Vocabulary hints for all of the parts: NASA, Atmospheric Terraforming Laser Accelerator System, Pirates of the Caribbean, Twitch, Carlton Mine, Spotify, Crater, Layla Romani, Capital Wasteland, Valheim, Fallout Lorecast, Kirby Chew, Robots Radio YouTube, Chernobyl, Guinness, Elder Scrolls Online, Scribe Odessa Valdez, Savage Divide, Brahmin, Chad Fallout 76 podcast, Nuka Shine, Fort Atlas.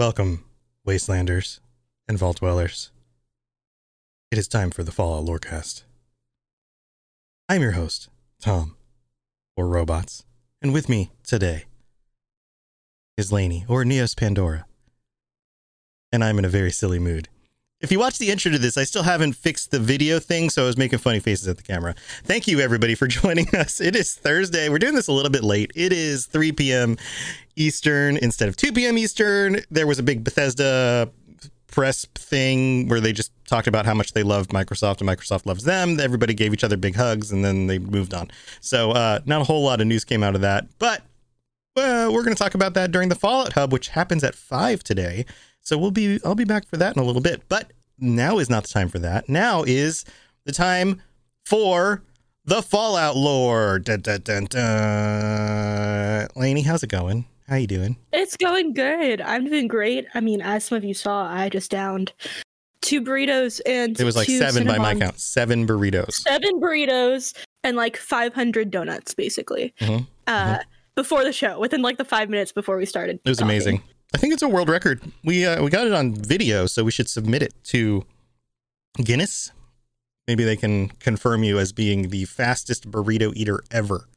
Welcome, Wastelanders and Vault Dwellers. It is time for the Fallout Lorecast. I'm your host, Tom, or Robots, and with me today is Lainey, or Neos Pandora, and I'm in a very silly mood. If you watch the intro to this, I still haven't fixed the video thing, so I was making funny faces at the camera. Thank you, everybody, for joining us. It is Thursday. We're doing this a little bit late. It is 3 p.m. Eastern instead of 2 p.m. Eastern. There was a big Bethesda press thing where they just talked about how much they loved Microsoft and Microsoft loves them. Everybody gave each other big hugs and then they moved on. So not a whole lot of news came out of that, but we're going to talk about that during the Fallout Hub, which happens at 5 today. So I'll be back for that in a little bit, but now is not the time for that. Now is the time for the Fallout lore. Dun, dun, dun, dun. Lainey, how's it going? How you doing? It's going good. I'm doing great. I mean, as some of you saw, I just downed 2 burritos and it was like 7 cinnamon. By my count. 7 burritos. 7 burritos and like 500 donuts, basically. Mm-hmm. Before the show, within like the 5 minutes before we started. It was amazing. I think it's a world record. We got it on video, so we should submit it to Guinness. Maybe they can confirm you as being the fastest burrito eater ever.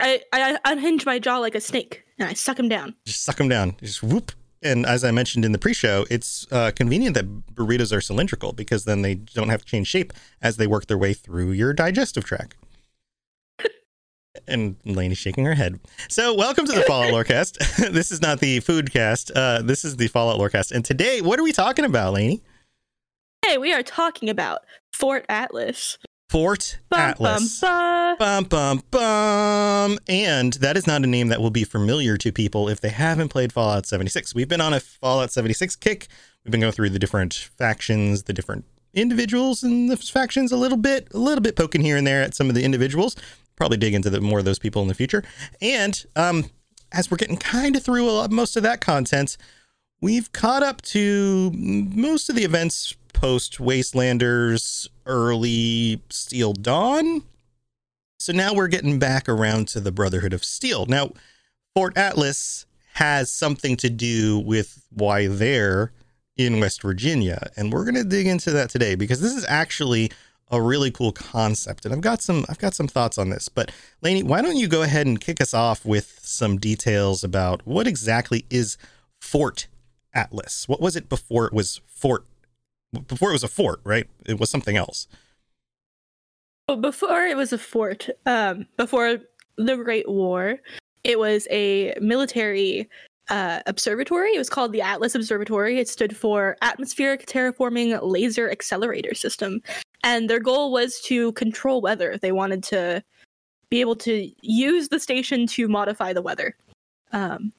I unhinge my jaw like a snake, and I suck him down. Just suck him down. Just whoop. And as I mentioned in the pre-show, it's convenient that burritos are cylindrical because then they don't have to change shape as they work their way through your digestive tract. And Lainey's shaking her head. So welcome to the Fallout Lorecast. This is not the food cast. This is the Fallout Lorecast. And today, what are we talking about, Lainey? Hey, we are talking about Fort Atlas. Fort Atlas. Bum, bum, bum, bum. And that is not a name that will be familiar to people if they haven't played Fallout 76. We've been on a Fallout 76 kick. We've been going through the different factions, the different individuals in the factions a little bit poking here and there at some of the individuals. Probably dig into more of those people in the future. And as we're getting kind of through most of that content, we've caught up to most of the events post Wastelanders, early Steel Dawn. So now we're getting back around to the Brotherhood of Steel. Now, Fort Atlas has something to do with why they're in West Virginia. And we're going to dig into that today because this is actually a really cool concept. And I've got some thoughts on this, but Lainey, why don't you go ahead and kick us off with some details about what exactly is Fort Atlas? What was it before it was Fort? Before it was a fort, right? It was something else. Before it was a fort, before the Great War, it was a military observatory. It was called the Atlas Observatory. It stood for Atmospheric Terraforming Laser Accelerator System. And their goal was to control weather. They wanted to be able to use the station to modify the weather,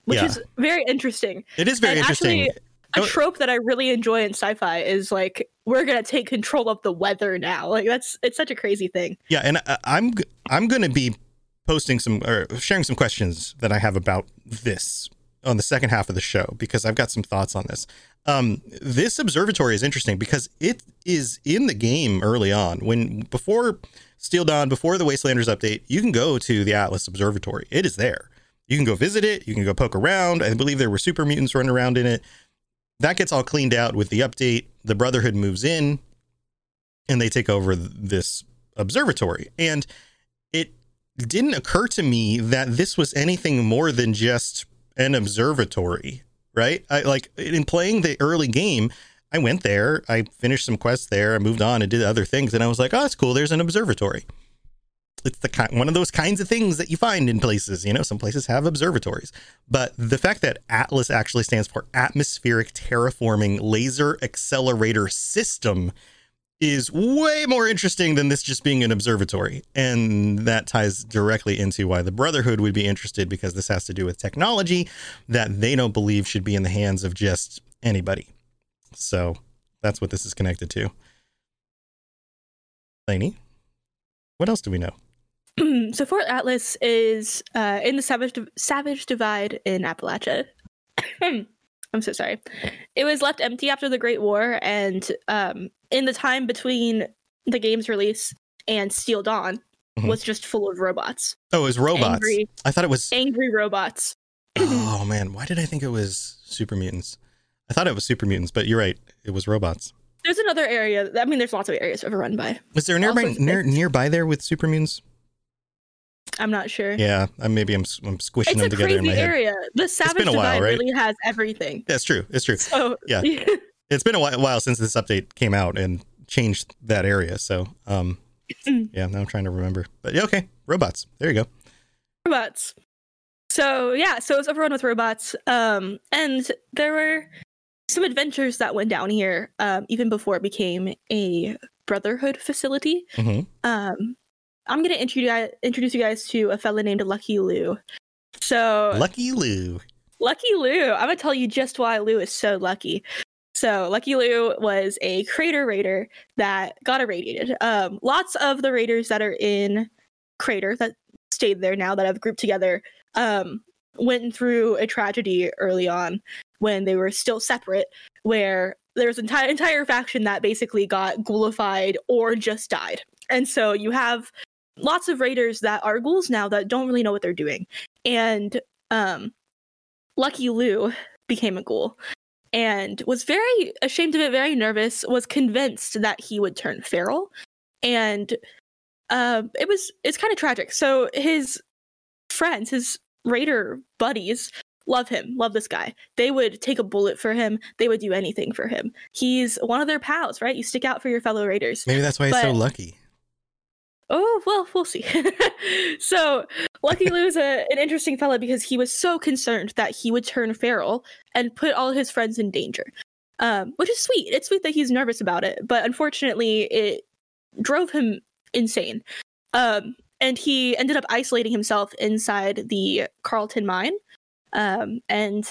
which is very interesting. It is very interesting. Actually, a trope that I really enjoy in sci-fi is like, we're going to take control of the weather now. Like it's such a crazy thing. Yeah. And I'm going to be posting sharing some questions that I have about this on the second half of the show, because I've got some thoughts on this. This observatory is interesting because it is in the game early on. Before Steel Dawn, before the Wastelanders update, you can go to the Atlas Observatory. It is there. You can go visit it. You can go poke around. I believe there were super mutants running around in it. That gets all cleaned out with the update. The Brotherhood moves in and they take over this observatory. And it didn't occur to me that this was anything more than just an observatory, right? In playing the early game, I went there, I finished some quests there, I moved on and did other things, and I was like, oh, that's cool, there's an observatory. It's one of those kinds of things that you find in places, you know, some places have observatories. But the fact that Atlas actually stands for Atmospheric Terraforming Laser Accelerator System is way more interesting than this just being an observatory. And that ties directly into why the Brotherhood would be interested, because this has to do with technology that they don't believe should be in the hands of just anybody. So that's what this is connected to. Lainey, what else do we know? So Fort Atlas is in the Savage Divide in Appalachia. I'm so sorry. It was left empty after the Great War, and in the time between the game's release and Steel Dawn was just full of robots. Oh, it was robots. I thought it was... Angry robots. Oh, man. Why did I think it was super mutants? I thought it was super mutants, but you're right. It was robots. There's another area. I mean, there's lots of areas overrun by. Was there nearby there with super mutants? I'm not sure. Yeah, maybe I'm squishing them together in my head. It's a crazy area. The Savage Divide really has everything. That's true. It's true. So, yeah. It's been a while since this update came out and changed that area. So, yeah, now I'm trying to remember. But yeah, okay, robots. There you go. Robots. So, yeah, so it was overrun with robots. And there were some adventures that went down here even before it became a Brotherhood facility. I'm going to introduce you guys to a fella named Lucky Lou. So Lucky Lou. I'm going to tell you just why Lou is so lucky. So Lucky Lou was a Crater raider that got irradiated. Lots of the raiders that are in Crater that stayed there now that have grouped together went through a tragedy early on when they were still separate, where there was an entire faction that basically got ghoulified or just died. And so you have lots of raiders that are ghouls now that don't really know what they're doing. And Lucky Lou became a ghoul and was very ashamed of it, very nervous, was convinced that he would turn feral. And it's kind of tragic. So his friends, his raider buddies, love him, love this guy. They would take a bullet for him. They would do anything for him. He's one of their pals, right? You stick out for your fellow raiders. Maybe that's why he's so lucky. Oh, well, we'll see. So Lucky Lou is an interesting fella because he was so concerned that he would turn feral and put all his friends in danger, which is sweet. It's sweet that he's nervous about it, but unfortunately it drove him insane. And he ended up isolating himself inside the Carlton Mine and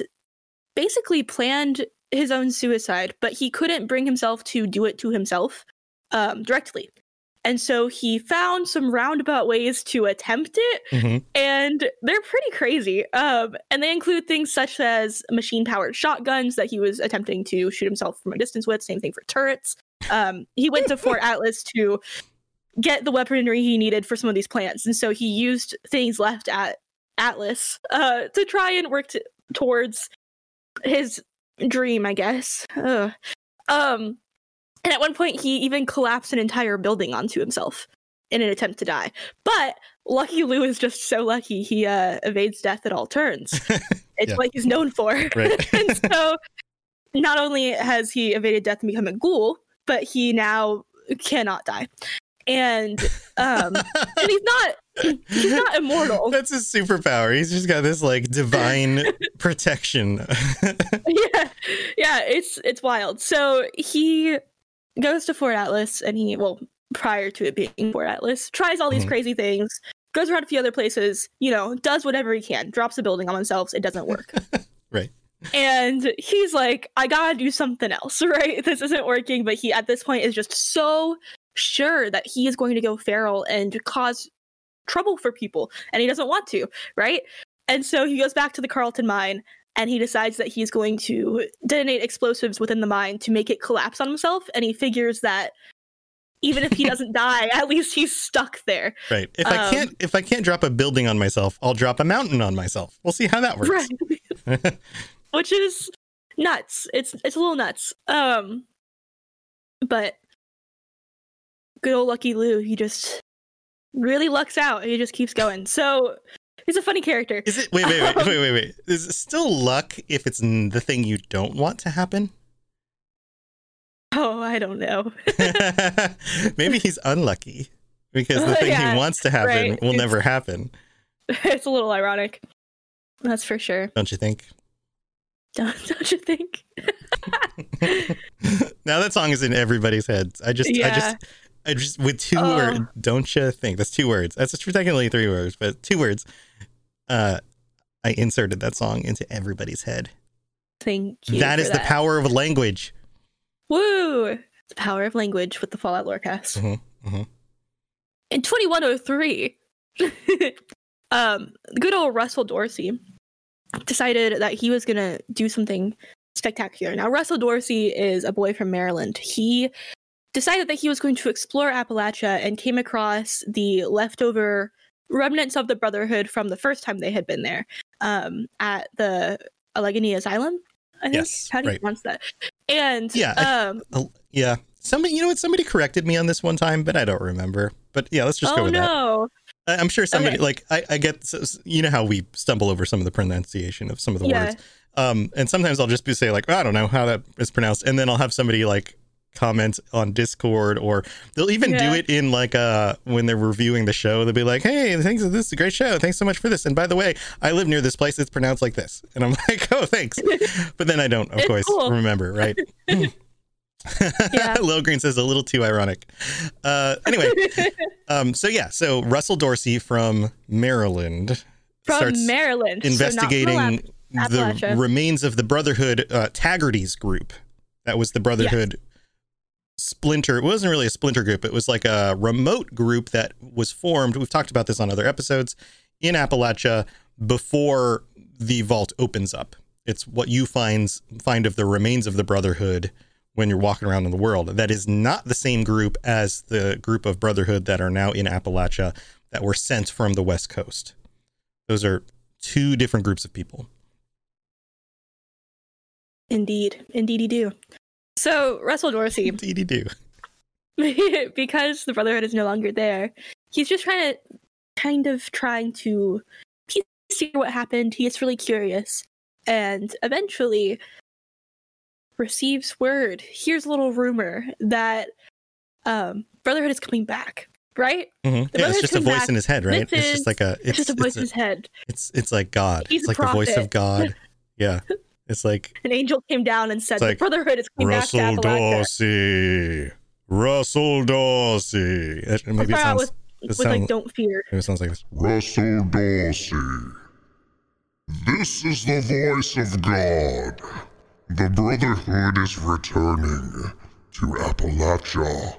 basically planned his own suicide, but he couldn't bring himself to do it to himself directly. And so he found some roundabout ways to attempt it, and they're pretty crazy. And they include things such as machine-powered shotguns that he was attempting to shoot himself from a distance with, same thing for turrets. He went to Fort Atlas to get the weaponry he needed for some of these plants, and so he used things left at Atlas to try and work towards his dream, I guess. And at one point, he even collapsed an entire building onto himself in an attempt to die. But Lucky Lou is just so lucky. He evades death at all turns. It's what he's known for. Right. And so not only has he evaded death and become a ghoul, but he now cannot die. And and he's not immortal. That's his superpower. He's just got this like divine protection. Yeah, it's wild. So he goes to Fort Atlas, and prior to it being Fort Atlas, tries all these crazy things, goes around a few other places, does whatever he can, drops a building on himself, it doesn't work. Right. And he's like, I gotta do something else, right? This isn't working, but he, at this point, is just so sure that he is going to go feral and cause trouble for people, and he doesn't want to, right? And so he goes back to the Carlton Mine, and he decides that he's going to detonate explosives within the mine to make it collapse on himself. And he figures that even if he doesn't die, at least he's stuck there. Right. If I can't drop a building on myself, I'll drop a mountain on myself. We'll see how that works. Right. Which is nuts. It's a little nuts. But good old Lucky Lou, he just really lucks out. He just keeps going. So he's a funny character. Is it? Wait. Is it still luck if it's the thing you don't want to happen? Oh, I don't know. Maybe he's unlucky because the thing he wants to happen will never happen. It's a little ironic. That's for sure. Don't you think? Don't you think? Now that song is in everybody's heads. I just with two words, don't you think? That's two words. That's technically three words, but two words. I inserted that song into everybody's head. Thank you. That is the power of language. Woo! The power of language with the Fallout Lorecast. Mm-hmm, mm-hmm. In 2103, good old Russell Dorsey decided that he was going to do something spectacular. Now, Russell Dorsey is a boy from Maryland. He decided that he was going to explore Appalachia and came across the leftover remnants of the Brotherhood from the first time they had been there at the Allegheny Asylum. I think. Yes, how do you pronounce that? And somebody, you know what? Somebody corrected me on this one time, but I don't remember. But yeah, let's just go with that. I'm sure somebody I get. So, you know how we stumble over some of the pronunciation of some of the words, and sometimes I'll just be say like, oh, I don't know how that is pronounced, and then I'll have somebody like comment on Discord, or they'll even do it in like when they're reviewing the show. They'll be like, hey, thanks, this is a great show, thanks so much for this, and by the way, I live near this place, it's pronounced like this, and I'm like, oh, thanks. But then I don't, of course, remember, right? Lil Green says a little too ironic. Anyway, so Russell Dorsey from Maryland starts investigating the remains of the Brotherhood, Taggarty's group. That was the Brotherhood splinter. It wasn't really a splinter group. It was like a remote group that was formed. We've talked about this on other episodes in Appalachia before the vault opens up. It's what you find of the remains of the Brotherhood when you're walking around in the world. That is not the same group as the group of Brotherhood that are now in Appalachia that were sent from the West Coast. Those are two different groups of people. Indeed. Indeedy do. So Russell Dorsey, because the Brotherhood is no longer there, he's just trying to see what happened. He gets really curious and eventually receives word. Here's a little rumor that Brotherhood is coming back, right? Mm-hmm. Yeah, it's just a voice back in his head, right? It's just like it's just a voice in his head. It's like God. He's like the voice of God. Yeah. It's like an angel came down and said, like, the Brotherhood is coming back to Appalachia. Russell Dorsey. Maybe it sounds like, don't fear. It sounds like this. Russell Dorsey. This is the voice of God. The Brotherhood is returning to Appalachia.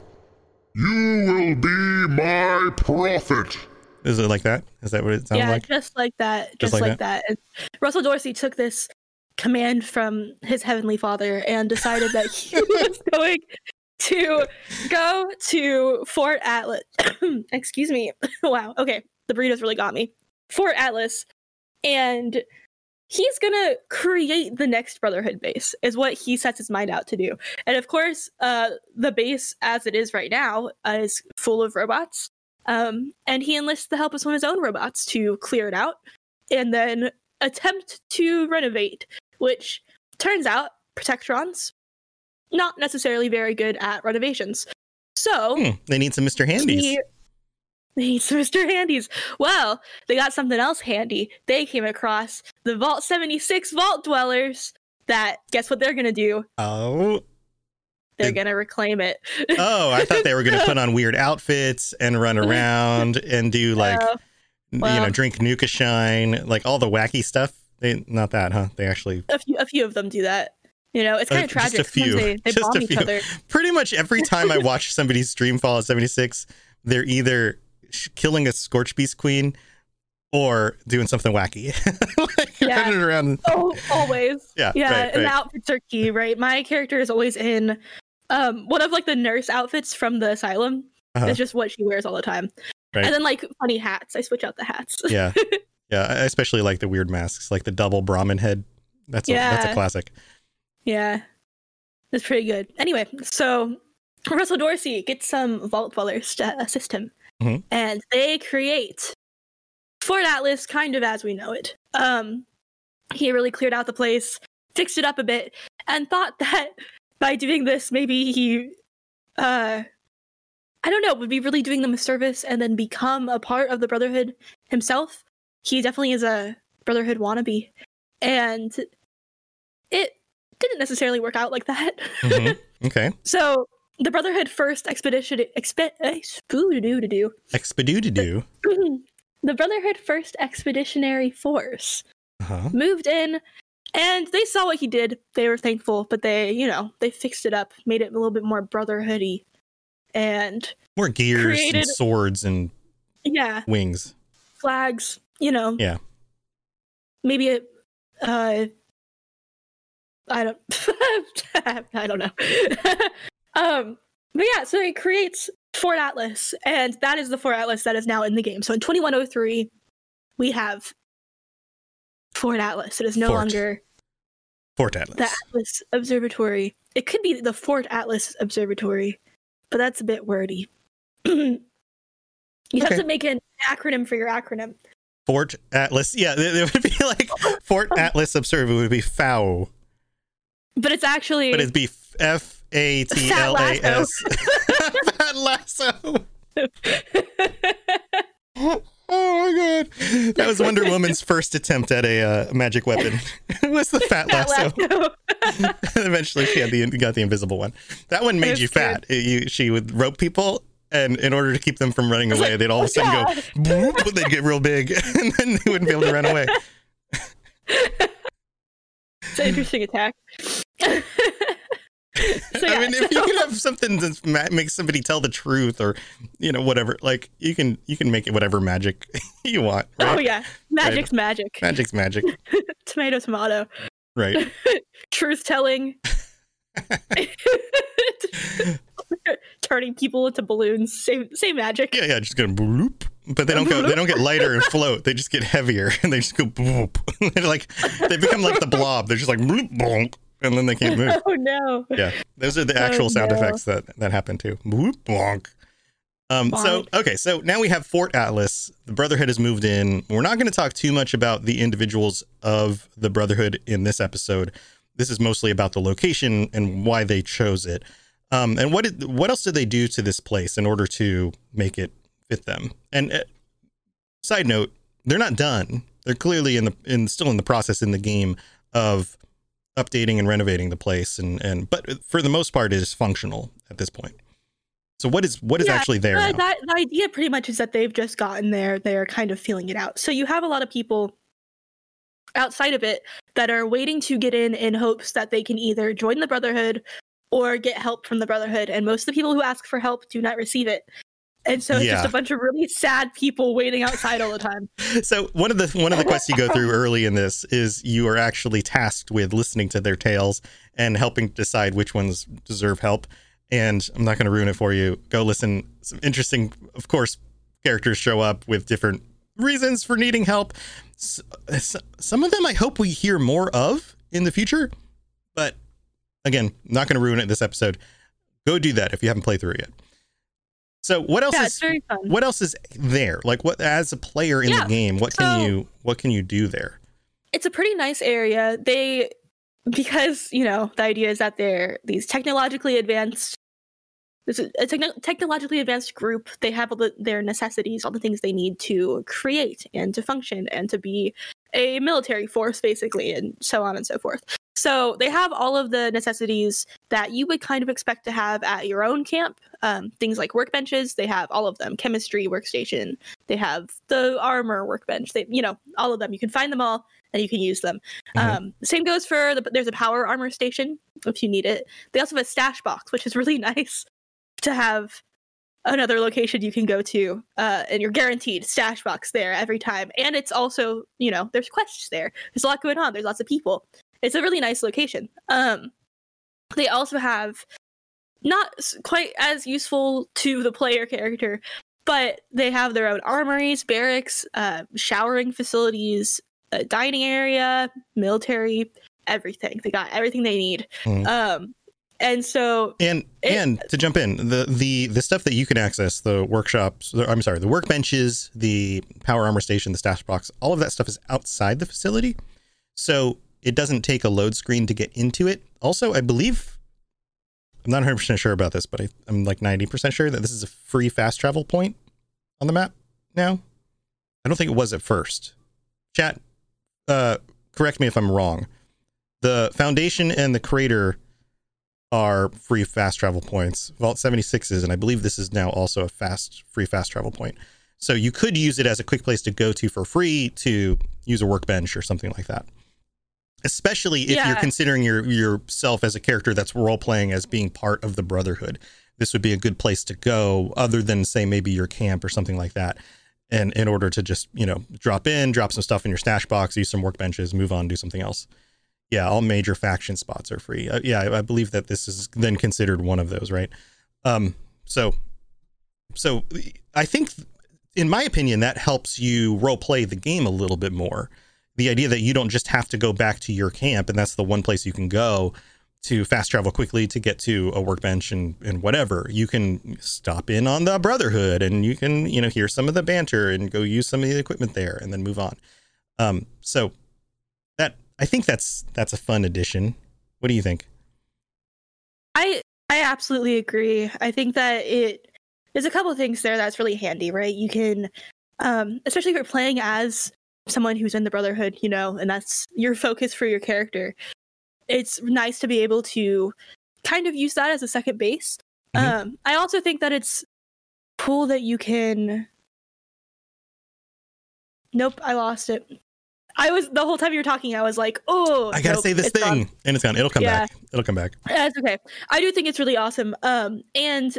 You will be my prophet. Is it like that? Is that what it sounds like? Yeah, just like that. Just like that. And Russell Dorsey took this command from his heavenly father and decided that he was going to go to Fort Atlas. Excuse me. Wow. Okay. The burritos really got me. Fort Atlas. And he's going to create the next Brotherhood base is what he sets his mind out to do. And of course, the base as it is right now is full of robots. And he enlists the help of some of his own robots to clear it out and then attempt to renovate, which turns out Protectrons not necessarily very good at renovations. So they need some Mr. Handies. They need some Mr. Handies. Well, they got something else handy. They came across the Vault 76 Vault Dwellers that, guess what they're going to do? Oh. They're going to reclaim it. Oh, I thought they were going to put on weird outfits and run around and do like, you know, drink Nuka Shine, like all the wacky stuff. Not that, huh? They actually... A few of them do that. You know, it's kind of tragic. Just a few. They just bomb each other. Pretty much every time I watch somebody stream Fallout 76, they're either killing a Scorch Beast Queen or doing something wacky. Running around. Always. Right, and the outfits are key, right? My character is always in one of like the nurse outfits from the asylum. It's just what she wears all the time. Right. And then like funny hats. I switch out the hats. Yeah. I especially like the weird masks, like the double Brahmin head. That's a classic. Yeah. It's pretty good. Anyway, so Russell Dorsey gets some Vault Dwellers to assist him. Mm-hmm. And they create Fort Atlas kind of as we know it. He really cleared out the place, fixed it up a bit, and thought that by doing this, maybe he... I don't know, would be really doing them a service and then become a part of the Brotherhood himself. He definitely is a Brotherhood wannabe. And it didn't doesn't necessarily work out like that. Mm-hmm. Okay. So the Brotherhood first expedition... The Brotherhood first expeditionary force moved in, and they saw what he did. They were thankful, but they, you know, they fixed it up, made it a little bit more Brotherhood-y, and... More gears and swords and wings. Flags, you know. Yeah. Maybe it... I don't know. But yeah, so it creates Fort Atlas, and that is the Fort Atlas that is now in the game. So in 2103, we have Fort Atlas. It is no longer Fort Atlas. The Atlas Observatory. It could be the Fort Atlas Observatory, but that's a bit wordy. You have to make an acronym for your acronym. Fort Atlas. Yeah, there would be like Fort Atlas Observatory would be FAO. But it's actually... But it'd be FATLAS. Fat Lasso. Oh my god. That was Wonder Woman's first attempt at a magic weapon. It was the Fat Lasso. Eventually she had got the invisible one. That one made you fat. She would rope people, and in order to keep them from running away, they'd all of a sudden go, boop, they'd get real big, and then they wouldn't be able to run away. It's an interesting attack. If you can have something that makes somebody tell the truth, or you know, whatever, like you can make it whatever magic you want. Right? Oh yeah, magic's magic. Tomato, right? Truth telling, turning people into balloons. Same magic. Yeah, just gonna bloop. But they don't go. They don't get lighter and float. They just get heavier, and they just go boop. They become like the blob. They're just like bloop, bonk. And then they can't move. Oh no! Yeah, those are the actual sound effects that happen too. Whoop, bonk. So now we have Fort Atlas. The Brotherhood has moved in. We're not going to talk too much about the individuals of the Brotherhood in this episode. This is mostly about the location and why they chose it. And what else did they do to this place in order to make it fit them? And side note, they're not done. They're clearly still in the process in the game of updating and renovating the place, but for the most part it is functional at this point. So what is actually there now? The idea pretty much is that they've just gotten there. They're kind of feeling it out. So you have a lot of people outside of it that are waiting to get in hopes that they can either join the Brotherhood or get help from the Brotherhood. And most of the people who ask for help do not receive it. And so it's just a bunch of really sad people waiting outside all the time. So one of the quests you go through early in this is you are actually tasked with listening to their tales and helping decide which ones deserve help. And I'm not going to ruin it for you. Go listen. Some interesting, of course, characters show up with different reasons for needing help. Some of them I hope we hear more of in the future. But again, not going to ruin it this episode. Go do that if you haven't played through it yet. So what else is there? Like what, as a player in the game, what can you do there? It's a pretty nice area. Because, you know, the idea is that they're these technologically advanced group. They have all their necessities, all the things they need to create and to function and to be a military force, basically, and so on and so forth. So they have all of the necessities that you would kind of expect to have at your own camp. Things like workbenches, they have all of them. Chemistry workstation, they have the armor workbench. They, you know, all of them. You can find them all and you can use them. Mm-hmm. Same goes for there's a power armor station if you need it. They also have a stash box, which is really nice to have another location you can go to. And you're guaranteed stash box there every time. And it's also, you know, there's quests there. There's a lot going on. There's lots of people. It's a really nice location. They also have not quite as useful to the player character, but they have their own armories, barracks, showering facilities, a dining area, military, everything. They got everything they need. Mm. And to jump in, the stuff that you can access, the workbenches, the power armor station, the stash box, all of that stuff is outside the facility. So it doesn't take a load screen to get into it. Also, I believe, I'm not 100% sure about this, but I'm like 90% sure that this is a free fast travel point on the map now. I don't think it was at first. Chat, correct me if I'm wrong. The Foundation and the Crater are free fast travel points. Vault 76 is, and I believe this is now also a free fast travel point. So you could use it as a quick place to go to for free to use a workbench or something like that. Especially if you're considering yourself as a character that's role-playing as being part of the Brotherhood. This would be a good place to go other than, say, maybe your camp or something like that. And in order to just, you know, drop in, drop some stuff in your stash box, use some workbenches, move on, do something else. Yeah, all major faction spots are free. I believe that this is then considered one of those, right? So I think, in my opinion, that helps you role play the game a little bit more. The idea that you don't just have to go back to your camp, and that's the one place you can go to fast travel quickly to get to a workbench and whatever. You can stop in on the Brotherhood, and you can, you know, hear some of the banter and go use some of the equipment there and then move on. So that, I think that's a fun addition. What do you think? I absolutely agree. I think that there's a couple of things there that's really handy, right? You can, especially if you're playing as someone who's in the Brotherhood, you know, and that's your focus for your character. It's nice to be able to kind of use that as a second base. Mm-hmm. I also think that it's cool that you can... Nope, I lost it. The whole time you were talking, I was like, oh, I gotta say this thing, gone. And it's gone. It'll come back. It'll come back. That's okay. I do think it's really awesome. And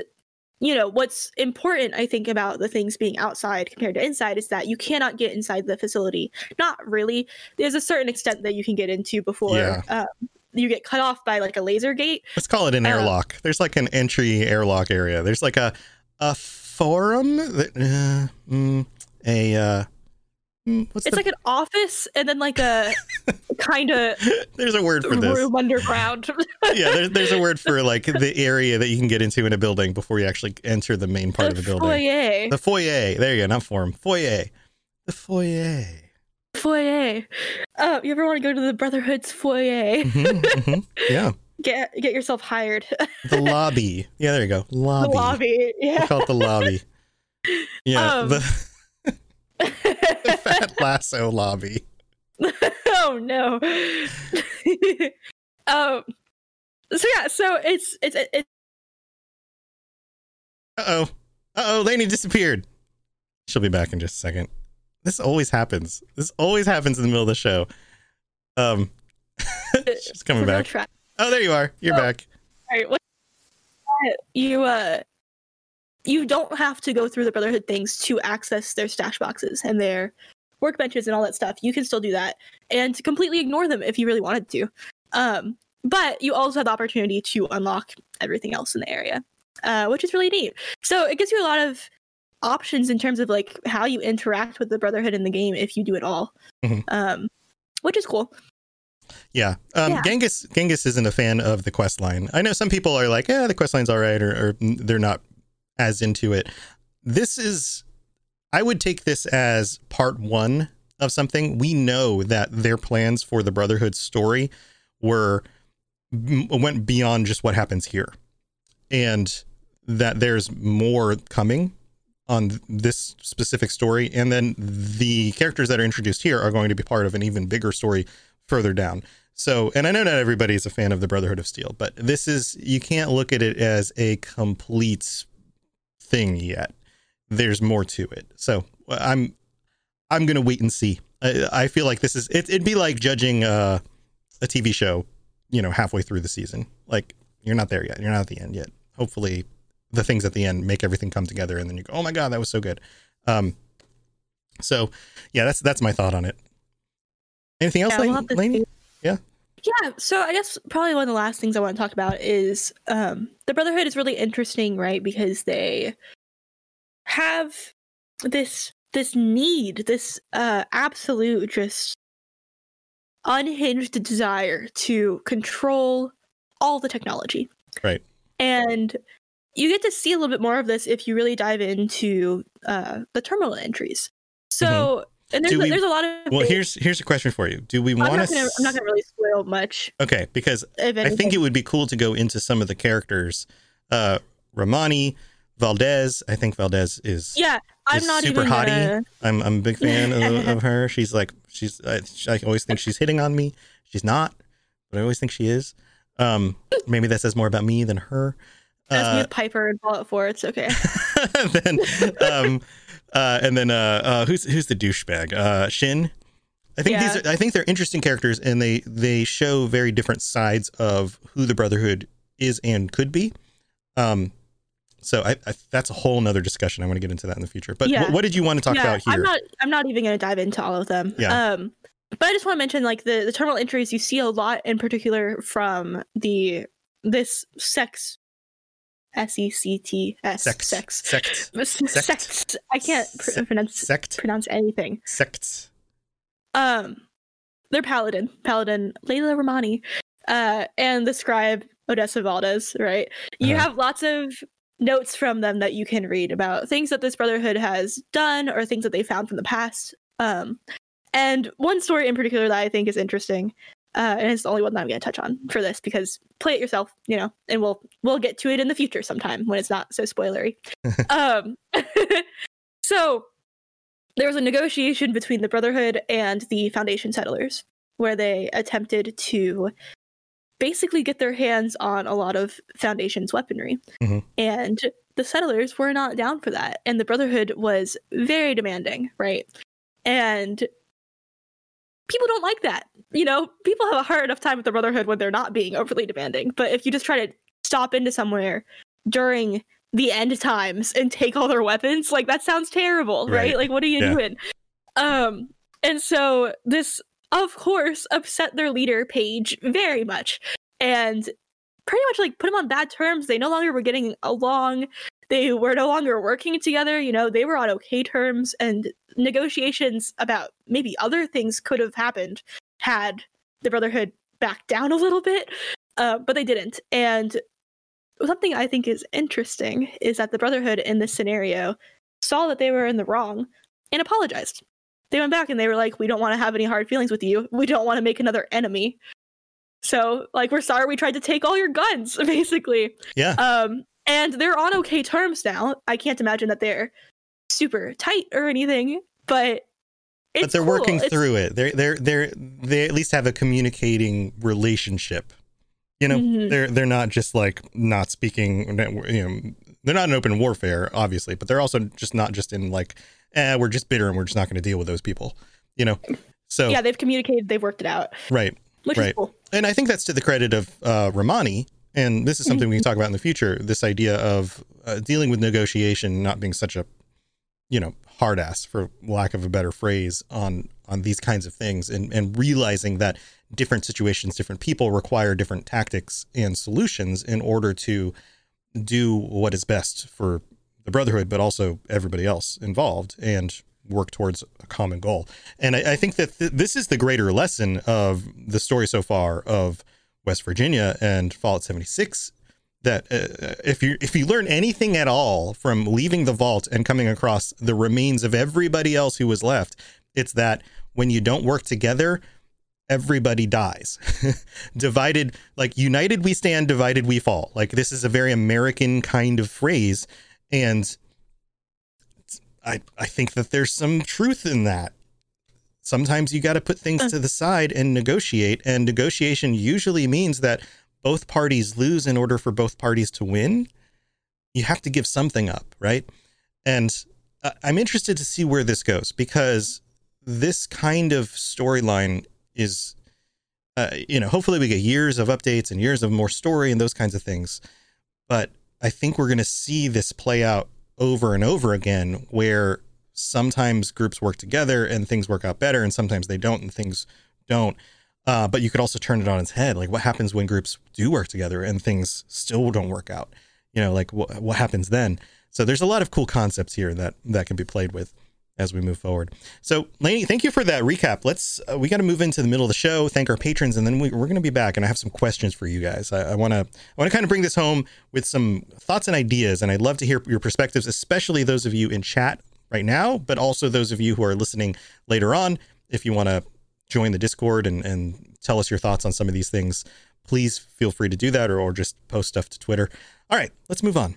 you know what's important, I think, about the things being outside compared to inside is that you cannot get inside the facility. Not really. There's a certain extent that you can get into before you get cut off by like a laser gate. Let's call it an airlock. There's like an entry airlock area. There's like a forum that it's like an office and then like a kind of there's a word for this room underground. Yeah, there's a word for like the area that you can get into in a building before you actually enter the main part of the building. Foyer. The foyer. There you go. Not forum. Foyer. The foyer. Foyer. You ever want to go to the Brotherhood's foyer? Mm-hmm, mm-hmm. Yeah. Get yourself hired. The lobby. Yeah, there you go. Lobby. The lobby. Yeah. We call it the lobby. Yeah. The Fat Lasso lobby. Oh no. So it's Uh oh, Lainey disappeared. She'll be back in just a second. This always happens in the middle of the show. She's coming back. Oh, there you are. You're back. All right. You don't have to go through the Brotherhood things to access their stash boxes and their workbenches and all that stuff. You can still do that and to completely ignore them if you really wanted to. But you also have the opportunity to unlock everything else in the area, which is really neat. So it gives you a lot of options in terms of like how you interact with the Brotherhood in the game if you do it all, mm-hmm. Which is cool. Yeah. Genghis isn't a fan of the quest line. I know some people are like, the quest line's all right, or they're not as into it. I would take this as part one of something. We know that their plans for the Brotherhood story went beyond just what happens here, and that there's more coming on this specific story. And then the characters that are introduced here are going to be part of an even bigger story further down. So, and I know not everybody is a fan of the Brotherhood of Steel, but you can't look at it as a complete thing yet. There's more to it. So I'm gonna wait and see. I feel like this is it'd be like judging a TV show, you know, halfway through the season. Like, you're not there yet, you're not at the end yet. Hopefully the things at the end make everything come together and then you go, oh my god, that was so good. So yeah, that's my thought on it. Anything else, Lainey? Yeah, so I guess probably one of the last things I want to talk about is the Brotherhood is really interesting, right? Because they have this need, this absolute just unhinged desire to control all the technology. Right. And you get to see a little bit more of this if you really dive into the terminal entries. So... Mm-hmm. And there's a lot of... Well, here's a question for you. Do we want to... I'm not going to really spoil much. Okay, because I think it would be cool to go into some of the characters. Romani, Valdez. I think Valdez is... Yeah, I'm not super even... Super hottie. I'm a big fan of her. She's like... I always think she's hitting on me. She's not. but I always think she is. Maybe that says more about me than her. That's me with Piper and Fallout 4. It's okay. And then who's the douchebag? Shin. I think these are, I think they're interesting characters, and they show very different sides of who the Brotherhood is and could be. So that's a whole nother discussion. I want to get into that in the future. But what did you want to talk about here? I'm not even going to dive into all of them. Yeah. But I just want to mention, like, the terminal entries, you see a lot in particular from this sex, SECTS. Sect. I can't pronounce anything. Sects. They're Paladin Layla Romani, and the scribe Odessa Valdez, right? You have lots of notes from them that you can read about things that this Brotherhood has done or things that they found from the past. And one story in particular that I think is interesting, and it's the only one that I'm going to touch on for this, because play it yourself, you know, and we'll get to it in the future sometime when it's not so spoilery. So there was a negotiation between the Brotherhood and the Foundation settlers where they attempted to basically get their hands on a lot of Foundation's weaponry. Mm-hmm. And the settlers were not down for that. And the Brotherhood was very demanding, right? And people don't like that. You know, people have a hard enough time with the Brotherhood when they're not being overly demanding. But if you just try to stop into somewhere during the end times and take all their weapons, like, that sounds terrible, right? Like, what are you doing? And so this, of course, upset their leader Page very much, and pretty much, like, put them on bad terms. They no longer were getting along. They were no longer working together. You know, they were on okay terms, and negotiations about maybe other things could have happened had the Brotherhood backed down a little bit, but they didn't. And something I think is interesting is that the Brotherhood in this scenario saw that they were in the wrong and apologized. They went back and they were like, we don't want to have any hard feelings with you. We don't want to make another enemy. So, like, we're sorry we tried to take all your guns, basically. Yeah. And they're on okay terms now. I can't imagine that they're super tight or anything, but it's But they're cool. working it's... through it. They at least have a communicating relationship. You know, mm-hmm. they're not just, like, not speaking, you know, they're not in open warfare, obviously, but they're also just not just in, like, we're just bitter and we're just not going to deal with those people, you know? So yeah, they've communicated, they've worked it out. Right. Which is cool. And I think that's to the credit of Romani. And this is something we can talk about in the future. This idea of dealing with negotiation, not being such a, you know, hard ass, for lack of a better phrase, on these kinds of things, and realizing that different situations, different people require different tactics and solutions in order to do what is best for the Brotherhood, but also everybody else involved, and work towards a common goal. And I think that this is the greater lesson of the story so far of West Virginia and Fallout 76, that if you learn anything at all from leaving the vault and coming across the remains of everybody else who was left, it's that when you don't work together, everybody dies. Divided, like, united we stand, divided we fall. Like, this is a very American kind of phrase. And I think that there's some truth in that. Sometimes you got to put things to the side and negotiate. And negotiation usually means that both parties lose in order for both parties to win. You have to give something up, right? And I'm interested to see where this goes, because this kind of storyline is, you know, hopefully we get years of updates and years of more story and those kinds of things. But I think we're going to see this play out over and over again, where sometimes groups work together and things work out better, and sometimes they don't and things don't. But you could also turn it on its head. Like, what happens when groups do work together and things still don't work out? You know, like, what happens then? So there's a lot of cool concepts here that can be played with as we move forward. So, Lainey, thank you for that recap. Let's we got to move into the middle of the show, thank our patrons, and then we're going to be back, and I have some questions for you guys. I want to kind of bring this home with some thoughts and ideas, and I'd love to hear your perspectives, especially those of you in chat right now, but also those of you who are listening later on. If you want to join the Discord and tell us your thoughts on some of these things, please feel free to do that, or just post stuff to Twitter. All right, let's move on.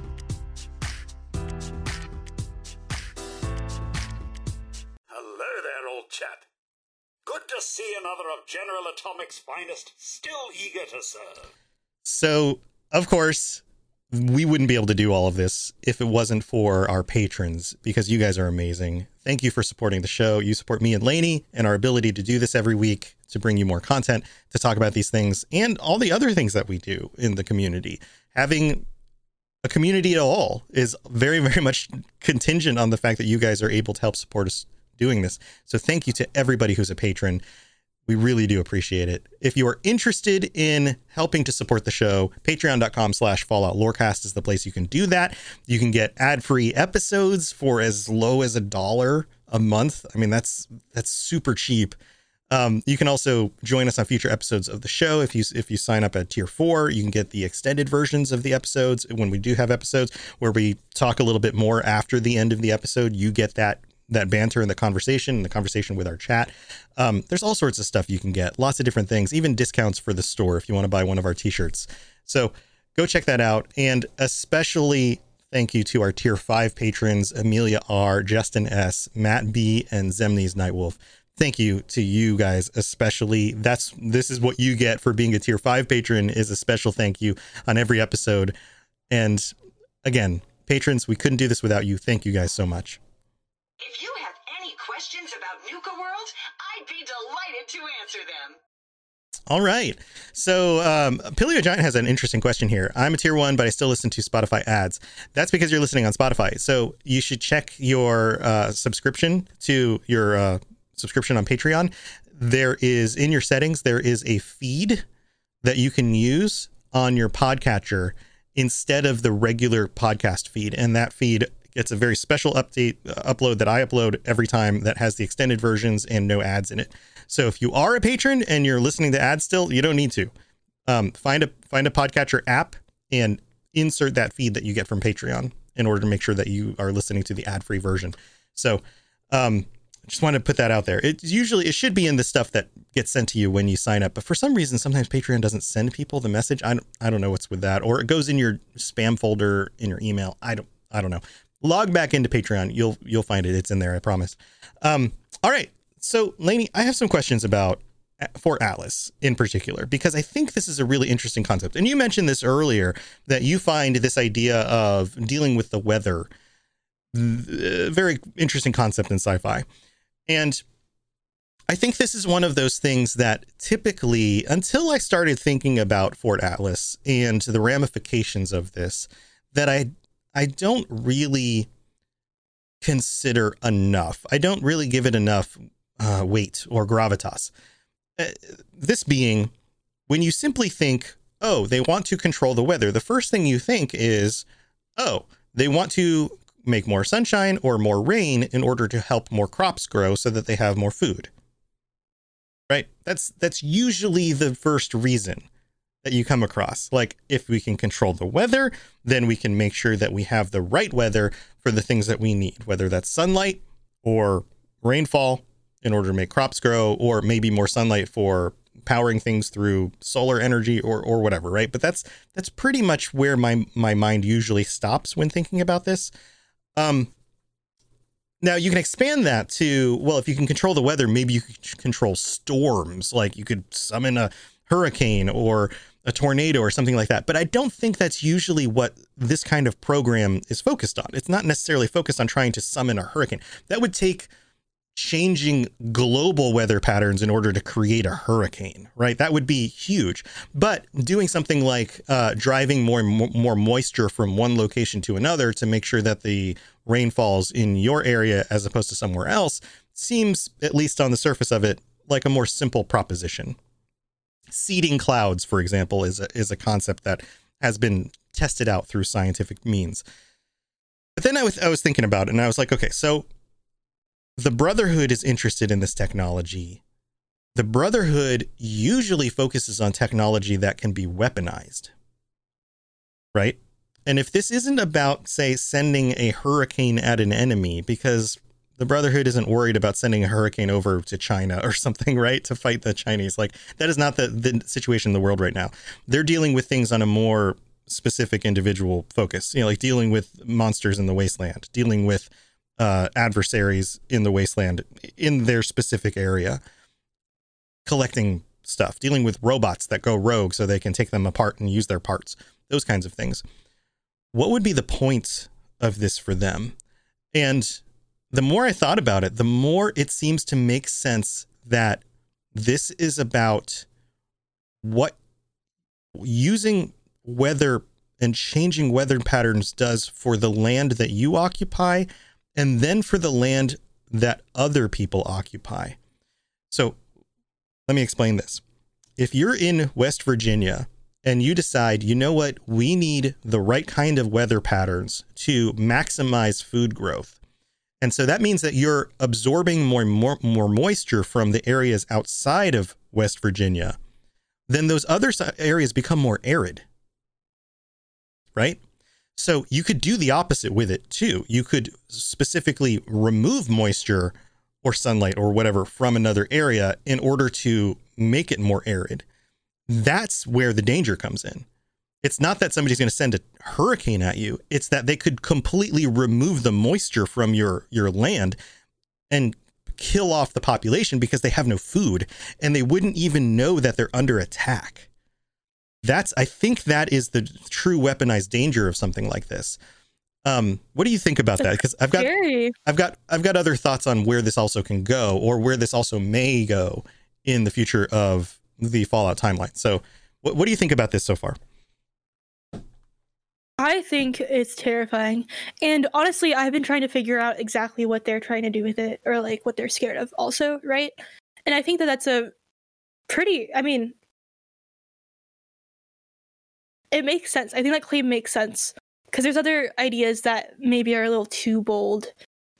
General Atomic's finest, still eager to serve. So, of course, we wouldn't be able to do all of this if it wasn't for our patrons, because you guys are amazing. Thank you for supporting the show. You support me and Lainey and our ability to do this every week, to bring you more content, to talk about these things, and all the other things that we do in the community. Having a community at all is very, very much contingent on the fact that you guys are able to help support us doing this. So thank you to everybody who's a patron. We really do appreciate it. If you are interested in helping to support the show, patreon.com/Fallout Lorecast is the place you can do that. You can get ad-free episodes for as low as $1 a month. I mean, that's super cheap. You can also join us on future episodes of the show. If you sign up at tier 4, you can get the extended versions of the episodes. When we do have episodes where we talk a little bit more after the end of the episode, you get that banter and the conversation with our chat. There's all sorts of stuff you can get, lots of different things, even discounts for the store if you want to buy one of our t-shirts. So go check that out. And especially thank you to our tier 5 patrons, Amelia R, Justin S, Matt B, and Zemnes Nightwolf. Thank you to you guys, especially. This is what you get for being a tier 5 patron, is a special thank you on every episode. And again, patrons, we couldn't do this without you. Thank you guys so much. If you have any questions about Nuka World, I'd be delighted to answer them. All right. So Paleo Giant has an interesting question here. I'm a tier 1, but I still listen to Spotify ads. That's because you're listening on Spotify. So you should check your subscription on Patreon. There is, in your settings, there is a feed that you can use on your podcatcher instead of the regular podcast feed. And that feed, it's a very special upload that I upload every time that has the extended versions and no ads in it. So if you are a patron and you're listening to ads still, you don't need to. Find a podcatcher app and insert that feed that you get from Patreon in order to make sure that you are listening to the ad-free version. So just wanted to put that out there. It should be in the stuff that gets sent to you when you sign up. But for some reason, sometimes Patreon doesn't send people the message. I don't know what's with that. Or it goes in your spam folder in your email. I don't know. Log back into Patreon. You'll find it. It's in there. I promise. All right. So, Lainey, I have some questions about Fort Atlas in particular, because I think this is a really interesting concept. And you mentioned this earlier, that you find this idea of dealing with the weather very interesting concept in sci-fi. And I think this is one of those things that typically, until I started thinking about Fort Atlas and the ramifications of this, that I don't really consider enough. I don't really give it enough weight or gravitas. This being, when you simply think, oh, they want to control the weather, the first thing you think is, oh, they want to make more sunshine or more rain in order to help more crops grow so that they have more food. Right? That's usually the first reason that you come across. Like, if we can control the weather, then we can make sure that we have the right weather for the things that we need, whether that's sunlight or rainfall in order to make crops grow, or maybe more sunlight for powering things through solar energy or whatever, right? But that's pretty much where my mind usually stops when thinking about this. Now, you can expand that to, well, if you can control the weather, maybe you could control storms. Like, you could summon a hurricane or a tornado or something like that. But I don't think that's usually what this kind of program is focused on. It's not necessarily focused on trying to summon a hurricane. That would take changing global weather patterns in order to create a hurricane, right? That would be huge. But doing something like driving more moisture from one location to another to make sure that the rain falls in your area as opposed to somewhere else seems, at least on the surface of it, like a more simple proposition. Seeding clouds, for example, is a concept that has been tested out through scientific means. But then I was thinking about it, and I was like, okay, so the Brotherhood is interested in this technology. The Brotherhood usually focuses on technology that can be weaponized, right? And if this isn't about, say, sending a hurricane at an enemy, because the Brotherhood isn't worried about sending a hurricane over to China or something, right, to fight the Chinese. Like, that is not the situation in the world right now. They're dealing with things on a more specific individual focus, you know, like dealing with monsters in the wasteland, dealing with adversaries in the wasteland in their specific area, collecting stuff, dealing with robots that go rogue so they can take them apart and use their parts, those kinds of things. What would be the point of this for them? And the more I thought about it, the more it seems to make sense that this is about what using weather and changing weather patterns does for the land that you occupy, and then for the land that other people occupy. So let me explain this. If you're in West Virginia and you decide, you know what, we need the right kind of weather patterns to maximize food growth. And so that means that you're absorbing more moisture from the areas outside of West Virginia. Then those other areas become more arid, right? So you could do the opposite with it too. You could specifically remove moisture or sunlight or whatever from another area in order to make it more arid. That's where the danger comes in. It's not that somebody's going to send a hurricane at you. It's that they could completely remove the moisture from your land and kill off the population because they have no food, and they wouldn't even know that they're under attack. I think that is the true weaponized danger of something like this. What do you think about that? Because I've got other thoughts on where this also can go, or where this also may go in the future of the Fallout timeline. So what do you think about this so far? I think it's terrifying. And honestly, I've been trying to figure out exactly what they're trying to do with it, or like what they're scared of also, right? And I think that that's a pretty, I mean, it makes sense. I think that claim makes sense because there's other ideas that maybe are a little too bold.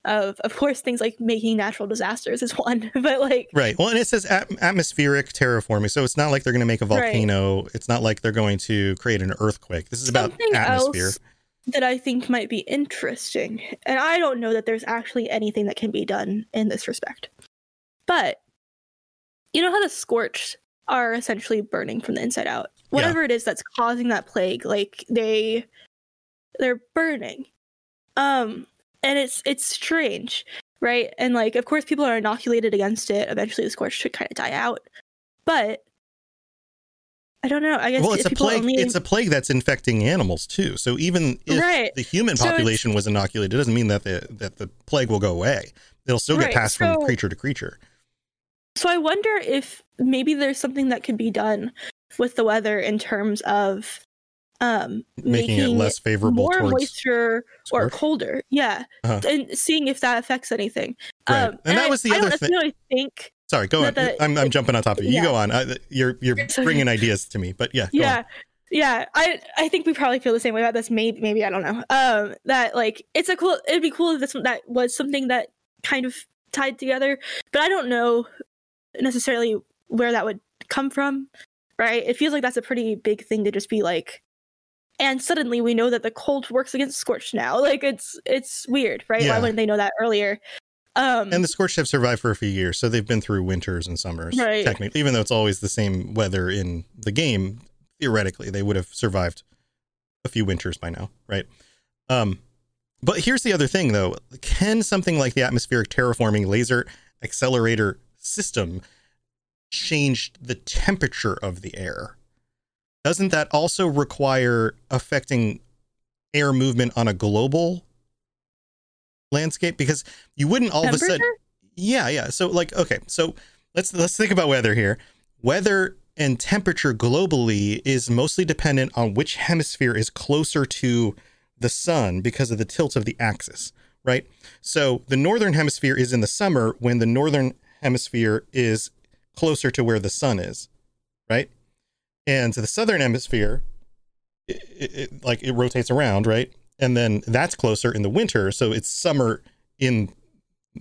Of course, things like making natural disasters is one, but like... Right. Well, and it says atmospheric terraforming. So it's not like they're going to make a volcano. Right. It's not like they're going to create an earthquake. This is about atmosphere. Else that I think might be interesting. And I don't know that there's actually anything that can be done in this respect. But you know how the scorched are essentially burning from the inside out? Whatever It is that's causing that plague, like they're burning. And it's strange, right? And like, of course, people are inoculated against it. Eventually, the scorch should kind of die out. But I don't know. I guess it's a plague. It's a plague that's infecting animals too. So even if the human population was inoculated, it doesn't mean that the plague will go away. It'll still get passed from creature to creature. So I wonder if maybe there's something that could be done with the weather in terms of making it less favorable, more moisture or colder, and seeing if that affects anything. Right. And that was the other thing. I think. Sorry, go on. I'm jumping on top of you. Yeah. You go on. You're bringing ideas to me, but go on. Yeah. I think we probably feel the same way about this. Maybe I don't know. That like it's a cool. It'd be cool if that was something that kind of tied together, but I don't know necessarily where that would come from. Right? It feels like that's a pretty big thing to just be like, and suddenly we know that the cold works against scorched now. Like it's weird, right? Yeah. Why wouldn't they know that earlier? And the scorched have survived for a few years, so they've been through winters and summers. Right. Technically, even though it's always the same weather in the game, theoretically they would have survived a few winters by now, right? But here's the other thing, though: can something like the Atmospheric Terraforming Laser Accelerator System change the temperature of the air? Doesn't that also require affecting air movement on a global landscape? Because you wouldn't all of a sudden, Yeah. So like, okay, so let's think about weather here. Weather and temperature globally is mostly dependent on which hemisphere is closer to the sun because of the tilt of the axis, right? So the northern hemisphere is in the summer when the northern hemisphere is closer to where the sun is, right? And the southern hemisphere, it rotates around, right? And then that's closer in the winter. So it's summer in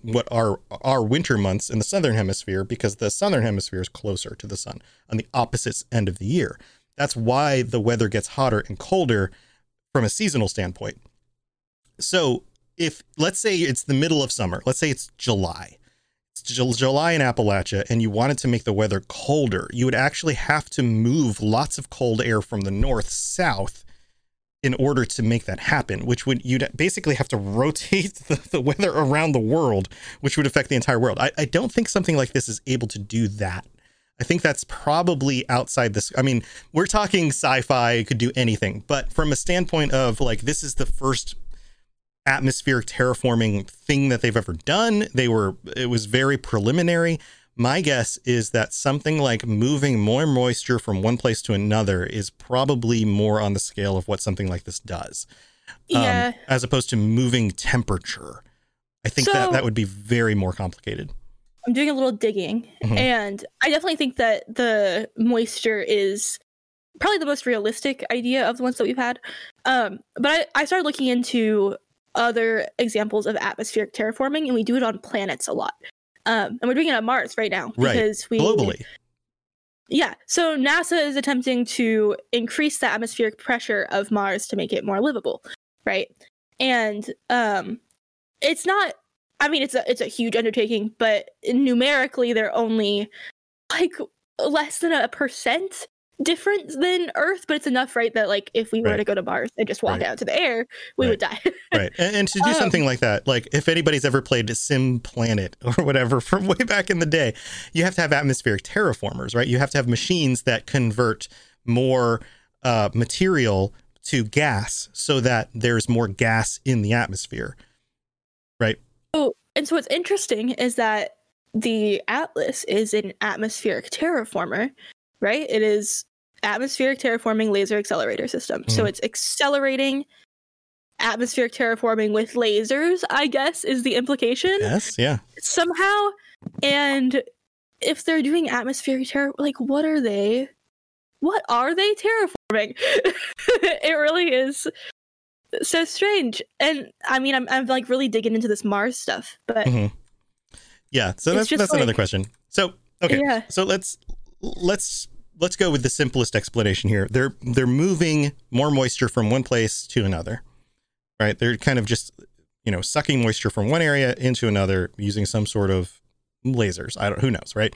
what are our winter months in the southern hemisphere because the southern hemisphere is closer to the sun on the opposite end of the year. That's why the weather gets hotter and colder from a seasonal standpoint. So if, let's say it's the middle of summer, let's say it's July. It's July in Appalachia and you wanted to make the weather colder, you would actually have to move lots of cold air from the north south in order to make that happen, which would, you'd basically have to rotate the weather around the world, which would affect the entire world. I don't think something like this is able to do that. I think that's probably outside this. I mean, we're talking sci-fi, it could do anything, but from a standpoint of like, this is the first atmospheric terraforming thing that they've ever done. It was very preliminary. My guess is that something like moving more moisture from one place to another is probably more on the scale of what something like this does, as opposed to moving temperature. I think that would be very more complicated. I'm doing a little digging, and I definitely think that the moisture is probably the most realistic idea of the ones that we've had. But I started looking into other examples of atmospheric terraforming, and we do it on planets a lot. And we're doing it on Mars right now because globally. Yeah. So NASA is attempting to increase the atmospheric pressure of Mars to make it more livable. Right. And it's not, I mean, it's a huge undertaking, but numerically they're only like less than 1% different than Earth, but it's enough, right? That like if we were to go to Mars and just walk out to the air, we would die. Right. And to do something like that, like if anybody's ever played Sim Planet or whatever from way back in the day, you have to have atmospheric terraformers, right? You have to have machines that convert more material to gas so that there's more gas in the atmosphere. Right. Oh, and so what's interesting is that the Atlas is an atmospheric terraformer, right? It is Atmospheric Terraforming Laser Accelerator System. So it's accelerating atmospheric terraforming with lasers, I guess, is the implication. Yes, yeah. Somehow. And if they're doing atmospheric what are they terraforming? It really is so strange. And I mean, I'm like really digging into this Mars stuff, but yeah, so that's another question. So, okay. Yeah. So let's go with the simplest explanation here. They're moving more moisture from one place to another, right? They're kind of just, sucking moisture from one area into another using some sort of lasers. Who knows, right?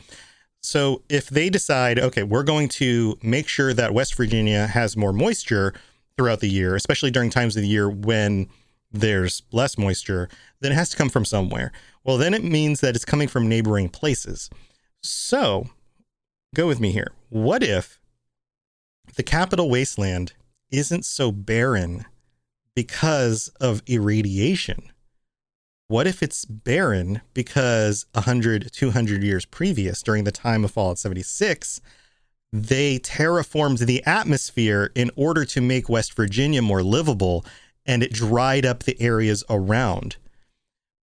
So if they decide, okay, we're going to make sure that West Virginia has more moisture throughout the year, especially during times of the year when there's less moisture, then it has to come from somewhere. Well, then it means that it's coming from neighboring places. So go with me here. What if the Capital Wasteland isn't so barren because of irradiation? What if it's barren because 100, 200 years previous, during the time of Fallout 76, they terraformed the atmosphere in order to make West Virginia more livable, and it dried up the areas around?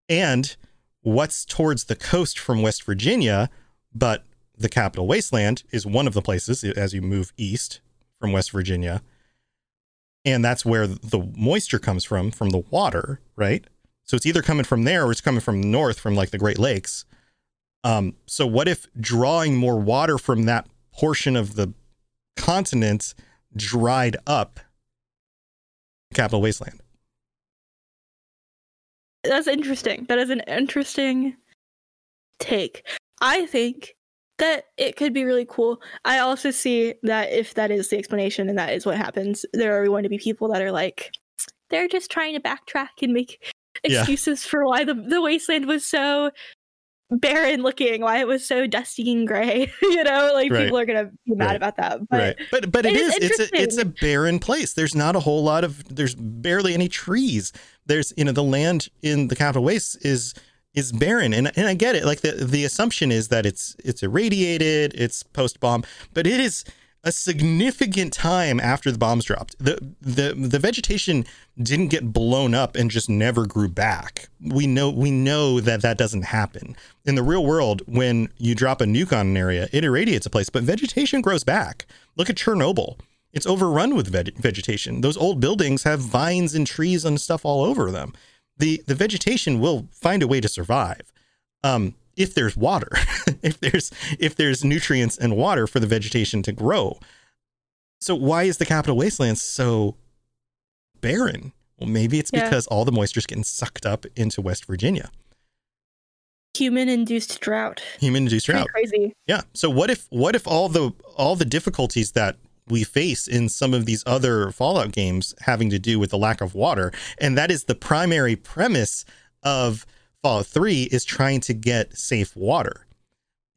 And what's towards the coast from West Virginia, but the Capital Wasteland is one of the places as you move east from West Virginia. And that's where the moisture comes from the water, right? So it's either coming from there or it's coming from the north, from like the Great Lakes. So what if drawing more water from that portion of the continent dried up Capital Wasteland? That's interesting. That is an interesting take. I think that it could be really cool. I also see that if that is the explanation and that is what happens, there are going to be people that are like, they're just trying to backtrack and make excuses for why the wasteland was so barren looking, why it was so dusty and gray. People are going to be mad about that. But but it's a barren place. There's not a whole lot of, there's barely any trees. There's, the land in the Capital Waste is is barren. And I get it. Like the assumption is that it's irradiated, it's post-bomb, but it is a significant time after the bombs dropped. The vegetation didn't get blown up and just never grew back. We know that doesn't happen. In the real world, when you drop a nuke on an area, it irradiates a place, but vegetation grows back. Look at Chernobyl. It's overrun with vegetation. Those old buildings have vines and trees and stuff all over them. The vegetation will find a way to survive. If there's water, if there's nutrients and water for the vegetation to grow. So why is the Capital Wasteland so barren? Well, maybe it's because all the moisture is getting sucked up into West Virginia. Human-induced drought. Human-induced drought. Pretty crazy. Yeah. So what if all the difficulties that we face in some of these other Fallout games having to do with the lack of water, and that is the primary premise of Fallout 3 is trying to get safe water.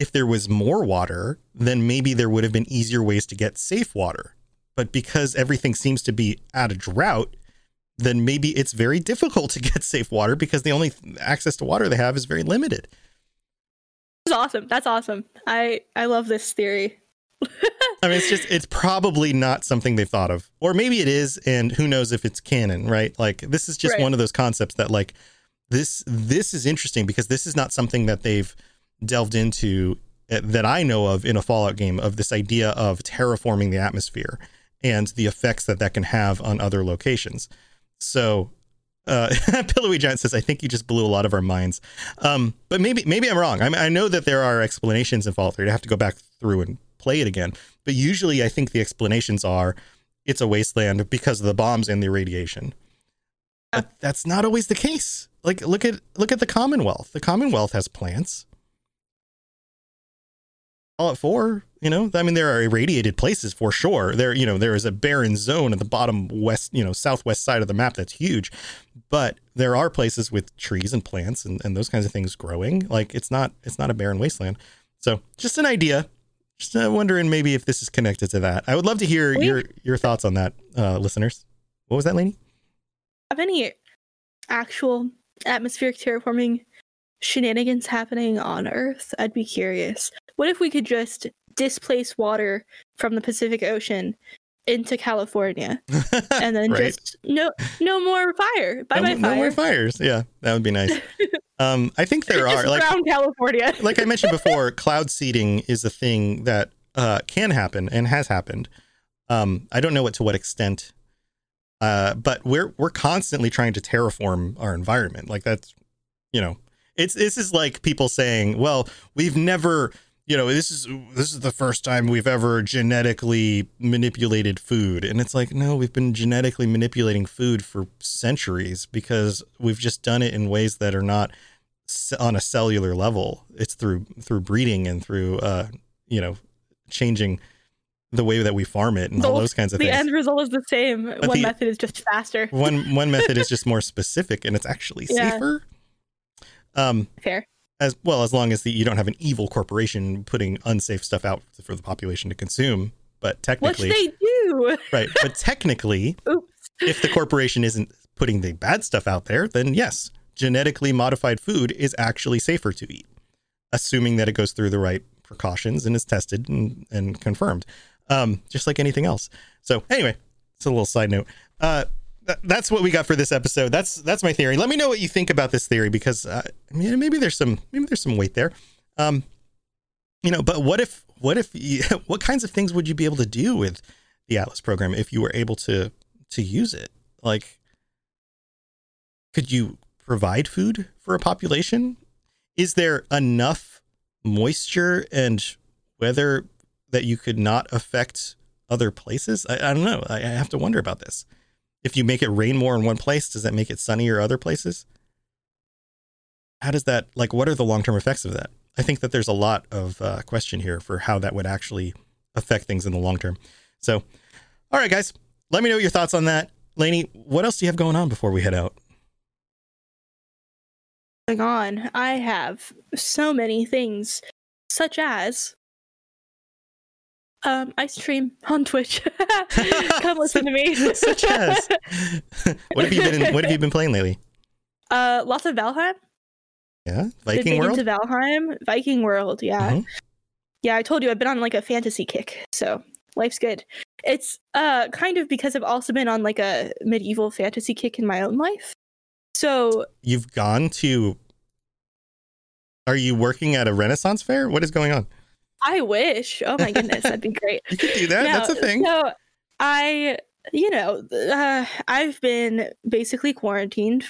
If there was more water, then maybe there would have been easier ways to get safe water. But because everything seems to be at a drought, then maybe it's very difficult to get safe water because the only access to water they have is very limited. That's awesome. That's awesome. I love this theory. I mean, it's probably not something they've thought of, or maybe it is. And who knows if it's canon, right? Like this is just one of those concepts that like, This is interesting because this is not something that they've delved into that I know of in a Fallout game, of this idea of terraforming the atmosphere and the effects that can have on other locations. So Pillowy Giant says, I think you just blew a lot of our minds. But maybe I'm wrong. I mean, I know that there are explanations in Fallout 3. I have to go back through and play it again. But usually I think the explanations are it's a wasteland because of the bombs and the irradiation. But that's not always the case. Like, look at the Commonwealth. The Commonwealth has plants. Fallout 4, you know, I mean, there are irradiated places for sure. There, you know, there is a barren zone at the bottom west, you know, southwest side of the map that's huge. But there are places with trees and plants and those kinds of things growing. Like, it's not a barren wasteland. So, just an idea. Just wondering maybe if this is connected to that. I would love to hear your thoughts on that, listeners. What was that, Lainey? Have any actual atmospheric terraforming shenanigans happening on Earth? I'd be curious. What if we could just displace water from the Pacific Ocean into California and then just no more fire. Bye-bye fire. No more fires. Yeah, that would be nice. I think there are, like, around California. Like I mentioned before, cloud seeding is a thing that can happen and has happened. I don't know to what extent. But we're constantly trying to terraform our environment. Like that's, you know, this is like people saying, well, we've never, you know, this is the first time we've ever genetically manipulated food. And it's like, no, we've been genetically manipulating food for centuries because we've just done it in ways that are not on a cellular level. It's through breeding and through, you know, changing the way that we farm it and all those kinds of things. The end result is the same. But one method is just faster. One method is just more specific, and it's actually safer. Fair. As well, as long as you don't have an evil corporation putting unsafe stuff out for the population to consume. But technically, which they do. Right. But technically, if the corporation isn't putting the bad stuff out there, then yes, genetically modified food is actually safer to eat, assuming that it goes through the right precautions and is tested and confirmed. Just like anything else. So anyway, it's a little side note. That's what we got for this episode. That's my theory. Let me know what you think about this theory, because maybe there's some weight there. You know, but what kinds of things would you be able to do with the Atlas program if you were able to use it? Like, could you provide food for a population? Is there enough moisture and weather that you could not affect other places? I don't know. I have to wonder about this. If you make it rain more in one place, does that make it sunnier other places? How does that, like, what are the long-term effects of that? I think that there's a lot of question here for how that would actually affect things in the long term. So, all right, guys, let me know your thoughts on that. Lainey, what else do you have going on before we head out? Going on, I have so many things, such as I stream on Twitch. Come listen to me. Such as. What have you been playing lately? Lots of Valheim. Yeah, Viking World? Into Valheim, Viking World, yeah. Mm-hmm. Yeah, I told you, I've been on like a fantasy kick, so life's good. It's kind of because I've also been on like a medieval fantasy kick in my own life. So you've gone to... Are you working at a Renaissance fair? What is going on? I wish. Oh my goodness, that'd be great. You could do that. Now, that's a thing. So I... You know, I've been basically quarantined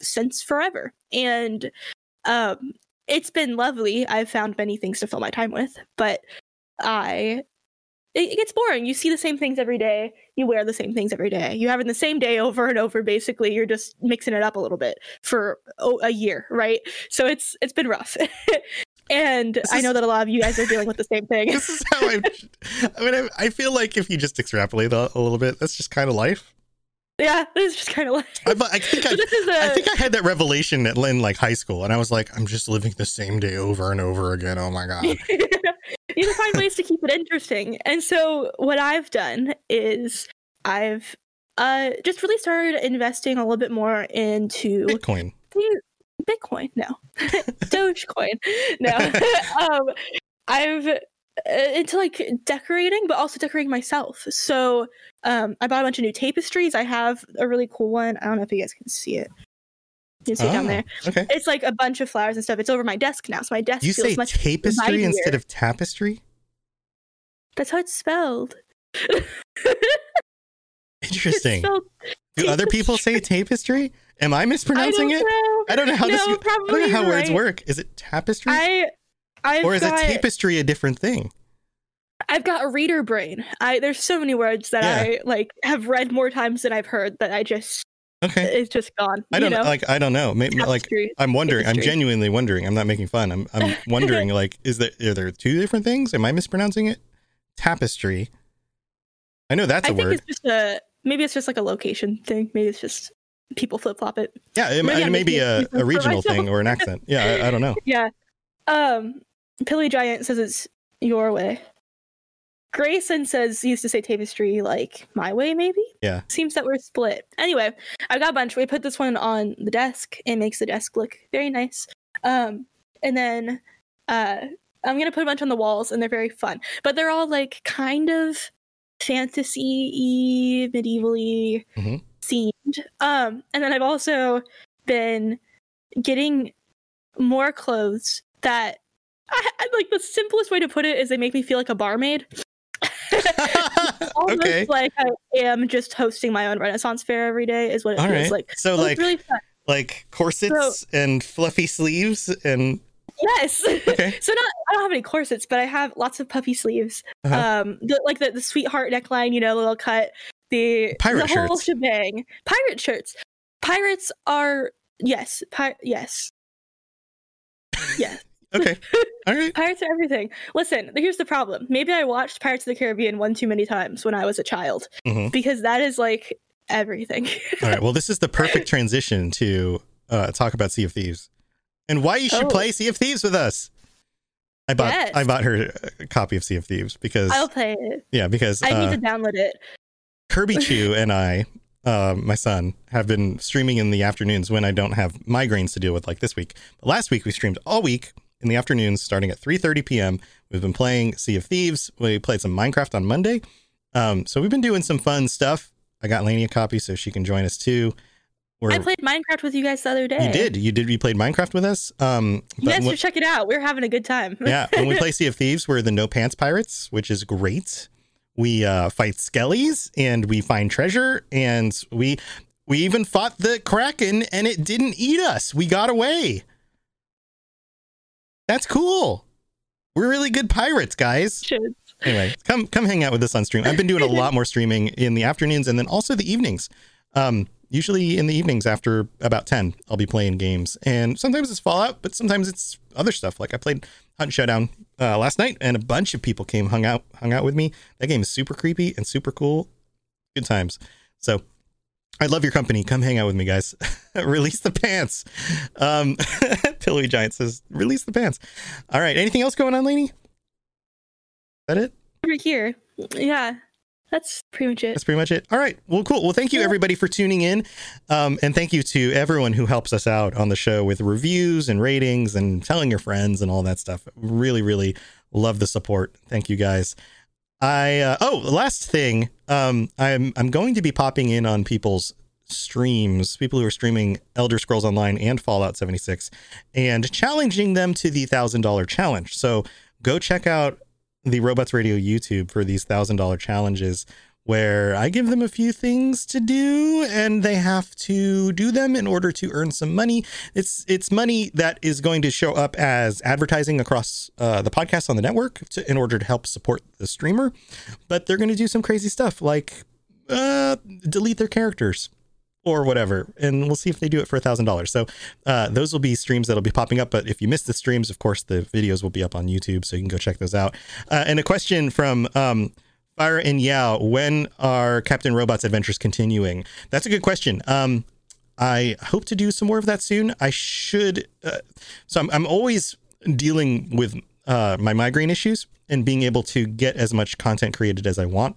since forever, and it's been lovely. I've found many things to fill my time with, but it gets boring. You see the same things every day. You wear the same things every day. You're having the same day over and over. Basically, you're just mixing it up a little bit for a year, right? So it's been rough. And I know that a lot of you guys are dealing with the same thing. This is how I feel like if you just extrapolate a little bit, that's just kind of life. Yeah, that's just kind of life. I think I had that revelation at high school, and I was like, I'm just living the same day over and over again. Oh my God. You find ways to keep it interesting. And so what I've done is I've just really started investing a little bit more into Bitcoin. Bitcoin, no. Dogecoin, no. I've into decorating, but also decorating myself. So I bought a bunch of new tapestries. I have a really cool one. I don't know if you guys can see it. You can see it down there. Okay. It's a bunch of flowers and stuff. It's over my desk now, so my desk feels much nicer. You say tapestry instead of tapestry? That's how it's spelled. Interesting. Do other people say tapestry? Am I mispronouncing it? I don't know how I don't know how words work. Is it tapestry? Is tapestry a different thing? I've got a reader brain. There's so many words that I have read more times than I've heard that I just it's just gone. I don't know. Maybe tapestry, I'm wondering. Tapestry. I'm genuinely wondering. I'm not making fun. I'm wondering are there two different things? Am I mispronouncing it? Tapestry. I know that's a word. It's just maybe it's just a location thing. Maybe it's just people flip-flop it. Yeah, it may be a regional thing or an accent. Yeah, I don't know. Yeah. Pilly Giant says it's your way. Grayson says he used to say tapestry my way, maybe? Yeah. Seems that we're split. Anyway, I've got a bunch. We put this one on the desk. It makes the desk look very nice. And then I'm going to put a bunch on the walls, and they're very fun. But they're all kind of fantasy-y, medieval-y, mm-hmm. themed. And then I've also been getting more clothes that the simplest way to put it is they make me feel like a barmaid. Almost like I am just hosting my own Renaissance fair every day is what it feels like. So it's really fun. Corsets and fluffy sleeves and yes. Okay. So I don't have any corsets, but I have lots of puffy sleeves. Uh-huh. The sweetheart neckline, the little cut. The whole shebang. Pirate shirts. Pirates are yes. Yes. Okay. All right. Pirates are everything. Listen, here's the problem. Maybe I watched Pirates of the Caribbean one too many times when I was a child, mm-hmm. because that is everything. All right. Well, this is the perfect transition to talk about Sea of Thieves and why you should play Sea of Thieves with us. I bought her a copy of Sea of Thieves because I'll play it. Yeah, because I need to download it. Kirby Chew and I, my son, have been streaming in the afternoons when I don't have migraines to deal with like this week. But last week, we streamed all week in the afternoons starting at 3:30 p.m. We've been playing Sea of Thieves. We played some Minecraft on Monday. So we've been doing some fun stuff. I got Lainey a copy so she can join us, too. I played Minecraft with you guys the other day. You did. You played Minecraft with us. You guys should check it out. We're having a good time. Yeah. When we play Sea of Thieves, we're the No Pants Pirates, which is great. We fight skellies and we find treasure, and we even fought the Kraken and it didn't eat us. We got away. That's cool. We're really good pirates, guys. Shit. Anyway, come hang out with us on stream. I've been doing a lot more streaming in the afternoons and then also the evenings. Usually in the evenings after about 10, I'll be playing games, and sometimes it's Fallout, but sometimes it's other stuff. Like I played Hunt Showdown last night, and a bunch of people came, hung out with me. That game is super creepy and super cool. Good times. So I love your company. Come hang out with me, guys. Release the pants. Pillowy Giant says, release the pants. All right. Anything else going on, Lainey? Is that it? Over here. Yeah. that's pretty much it. That's pretty much it. All right. Well, cool. Well, thank you everybody for tuning in. And thank you to everyone who helps us out on the show with reviews and ratings and telling your friends and all that stuff. Really, really love the support. Thank you guys. Last thing. I'm going to be popping in on people's streams, people who are streaming Elder Scrolls Online and Fallout 76 and challenging them to the $1,000 challenge. So go check out the Robots Radio YouTube for these $1,000 challenges where I give them a few things to do and they have to do them in order to earn some money. It's money that is going to show up as advertising across the podcast on the network in order to help support the streamer. But they're going to do some crazy stuff like delete their characters or whatever. And we'll see if they do it for $1,000. So those will be streams that'll be popping up. But if you miss the streams, of course, the videos will be up on YouTube. So you can go check those out. And a question from Fire and Yao, when are Captain Robot's adventures continuing? That's a good question. I hope to do some more of that soon. I should. So I'm always dealing with my migraine issues and being able to get as much content created as I want.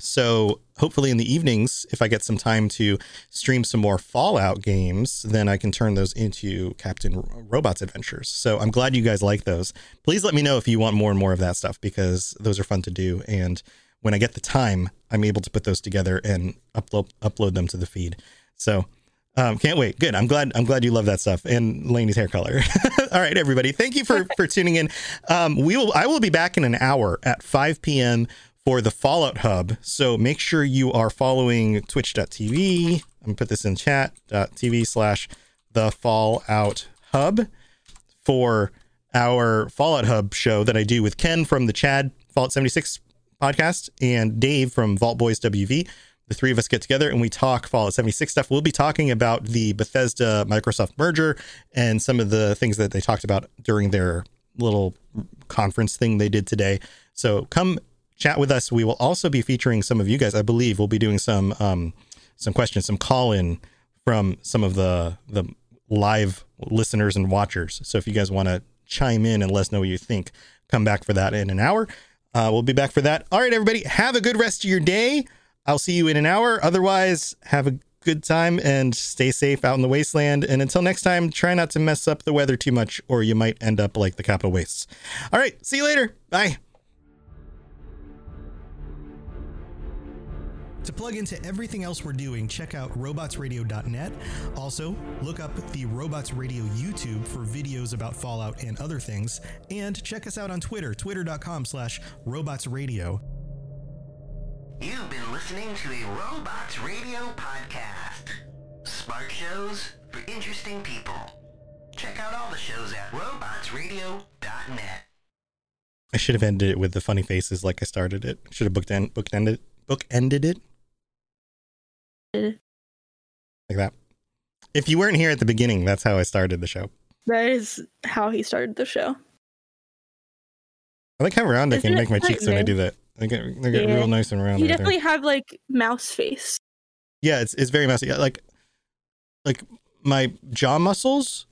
So hopefully in the evenings, if I get some time to stream some more Fallout games, then I can turn those into Captain Robot's adventures. So I'm glad you guys like those. Please let me know if you want more and more of that stuff, because those are fun to do. And when I get the time, I'm able to put those together and upload them to the feed. So can't wait. Good. I'm glad you love that stuff. And Lainey's hair color. All right, everybody. Thank you for tuning in. I will be back in an hour at 5 p.m. for the Fallout Hub. So make sure you are following twitch.tv. I'm gonna put this in chat, .tv/thefallouthub for our Fallout Hub show that I do with Ken from the Chad Fallout 76 podcast and Dave from Vault Boys WV. The three of us get together and we talk Fallout 76 stuff. We'll be talking about the Bethesda Microsoft merger and some of the things that they talked about during their little conference thing they did today. So come chat with us. We will also be featuring some of you guys. I believe we'll be doing some questions, some call in from some of the live listeners and watchers. So if you guys want to chime in and let us know what you think, come back for that in an hour. We'll be back for that. All right, everybody, have a good rest of your day. I'll see you in an hour. Otherwise, have a good time and stay safe out in the wasteland. And until next time, try not to mess up the weather too much, or you might end up like the Capital Wastes. All right. See you later. Bye. To plug into everything else we're doing, check out robotsradio.net. Also, look up the Robots Radio YouTube for videos about Fallout and other things. And check us out on Twitter, twitter.com/robotsradio. You've been listening to a Robots Radio podcast. Smart shows for interesting people. Check out all the shows at robotsradio.net. I should have ended it with the funny faces like I started it. Should have bookended it. Like that. If you weren't here at the beginning, that's how I started the show. That is how he started the show. I like how round I can make my cheeks when I do that. They get real nice and round. You definitely have like mouse face. Yeah, it's very mousy. Like my jaw muscles.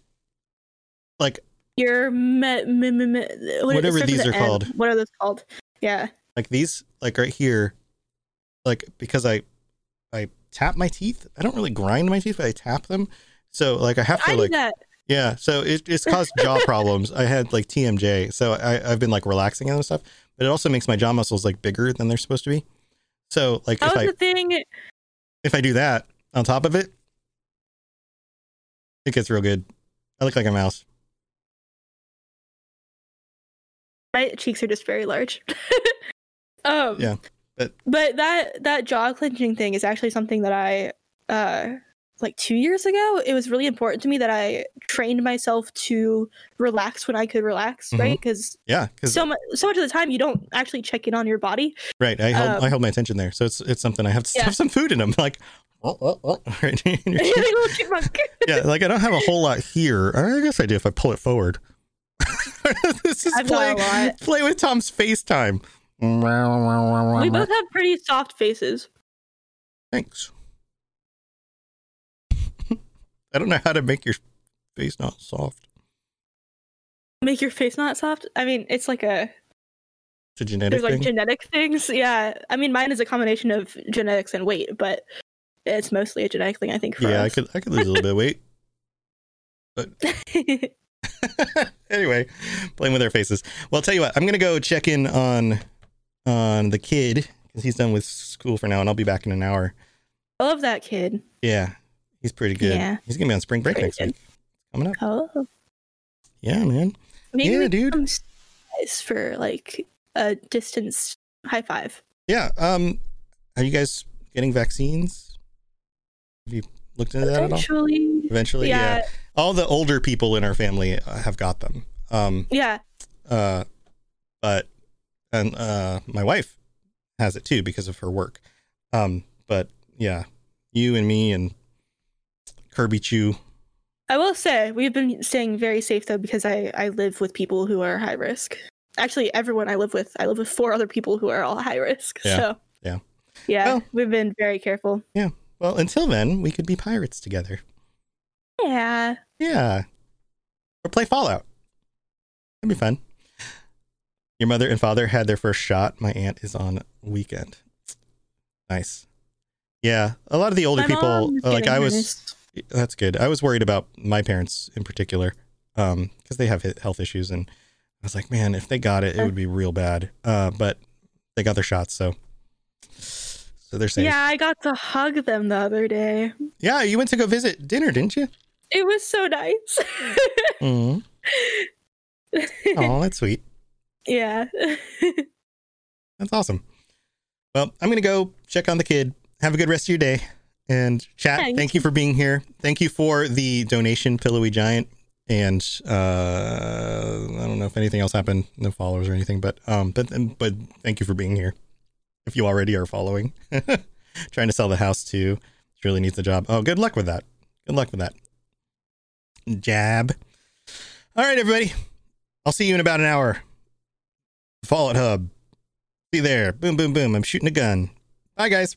Like your whatever these are called. What are those called? Yeah. Like these, like right here. Like, because I tap my teeth. I don't really grind my teeth, but I tap them. So like I have to like, yeah. So it's caused jaw problems. I had like TMJ. So I've been like relaxing and stuff, but it also makes my jaw muscles like bigger than they're supposed to be. So like, if I do that on top of it, it gets real good. I look like a mouse. My cheeks are just very large. Yeah. But that jaw clenching thing is actually something that I, like 2 years ago, it was really important to me that I trained myself to relax when I could relax, mm-hmm. right? Because so much of the time you don't actually check in on your body. Right. I held my attention there. So it's something I have to stuff some food in them. Like, right in your chipmunk. Yeah, like I don't have a whole lot here. I guess I do if I pull it forward. This is play with Tom's FaceTime. We both have pretty soft faces. Thanks. I don't know how to make your face not soft. Make your face not soft? I mean, it's like a It's a genetic thing? There's like genetic things, yeah. I mean, mine is a combination of genetics and weight, but it's mostly a genetic thing, I think. For us. I could lose a little bit of weight. But anyway, playing with our faces. Well, I'll tell you what, I'm gonna go check in on the kid because he's done with school for now, and I'll be back in an hour. I love that kid. Yeah, he's pretty good. Yeah. He's gonna be on spring break next week. Coming up. Oh. Yeah, man. Maybe we dude. For like a distance high five. Yeah. Are you guys getting vaccines? Have you looked into that at all? Eventually. Yeah. All the older people in our family have got them. But my wife has it too because of her work. But yeah, you and me and Kirby Chew. I will say we've been staying very safe though because I live with people who are high risk. Actually, everyone I live with four other people who are all high risk. Yeah. So yeah, well, we've been very careful. Yeah. Well, until then, we could be pirates together. Yeah. Yeah. Or play Fallout. That'd be fun. Your mother and father had their first shot. My aunt is on weekend. Nice. Yeah. A lot of the older people, like I was. That's good. I was worried about my parents in particular, because they have health issues, and I was like, man, if they got it, it would be real bad. But they got their shots, so they're safe. Yeah, I got to hug them the other day. Yeah, you went to go visit dinner, didn't you? It was so nice. Mm-hmm. Oh, that's sweet. Yeah. That's awesome. Well, I'm gonna go check on the kid. Have a good rest of your day. And chat, thank you for being here. Thank you for the donation, Pillowy Giant. And I don't know if anything else happened, no followers or anything, but thank you for being here. If you already are following, trying to sell the house too, it really needs a job. Oh, good luck with that. Jab. All right, everybody. I'll see you in about an hour. Fallout Hub. See you there. Boom, boom, boom. I'm shooting a gun. Bye, guys.